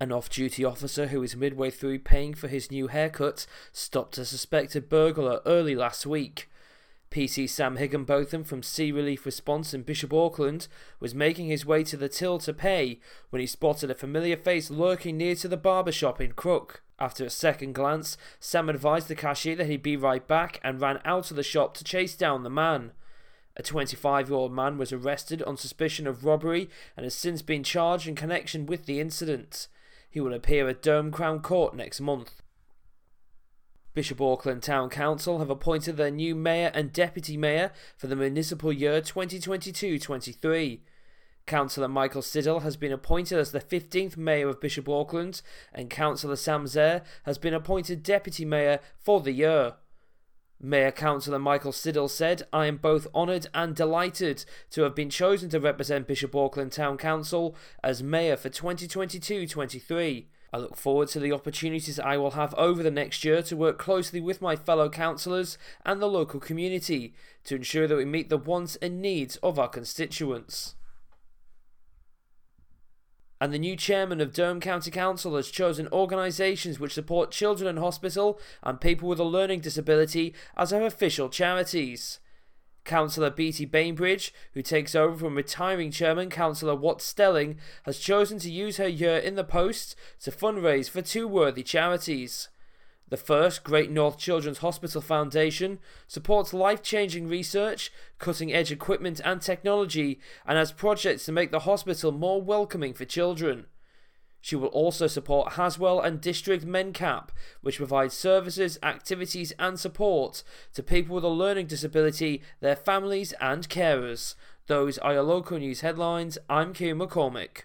An off-duty officer who was midway through paying for his new haircut stopped a suspected burglar early last week. PC Sam Higginbotham from CID Relief Response in Bishop Auckland was making his way to the till to pay when he spotted a familiar face lurking near to the barber shop in Crook. After a second glance, Sam advised the cashier that he'd be right back and ran out of the shop to chase down the man. A 25-year-old man was arrested on suspicion of robbery and has since been charged in connection with the incident. He will appear at Durham Crown Court next month. Bishop Auckland Town Council have appointed their new Mayor and Deputy Mayor for the municipal year 2022-23. Councillor Michael Siddle has been appointed as the 15th Mayor of Bishop Auckland, and Councillor Sam Zaire has been appointed Deputy Mayor for the year. Mayor Councillor Michael Siddle said, "I am both honoured and delighted to have been chosen to represent Bishop Auckland Town Council as Mayor for 2022-23. I look forward to the opportunities I will have over the next year to work closely with my fellow councillors and the local community to ensure that we meet the wants and needs of our constituents." And the new chairman of Durham County Council has chosen organisations which support children in hospital and people with a learning disability as her official charities. Councillor Beattie Bainbridge, who takes over from retiring chairman Councillor Watt Stelling, has chosen to use her year in the post to fundraise for two worthy charities. The first, Great North Children's Hospital Foundation, supports life-changing research, cutting-edge equipment and technology, and has projects to make the hospital more welcoming for children. She will also support Haswell and District Mencap, which provides services, activities and support to people with a learning disability, their families and carers. Those are your local news headlines. I'm Kim McCormick.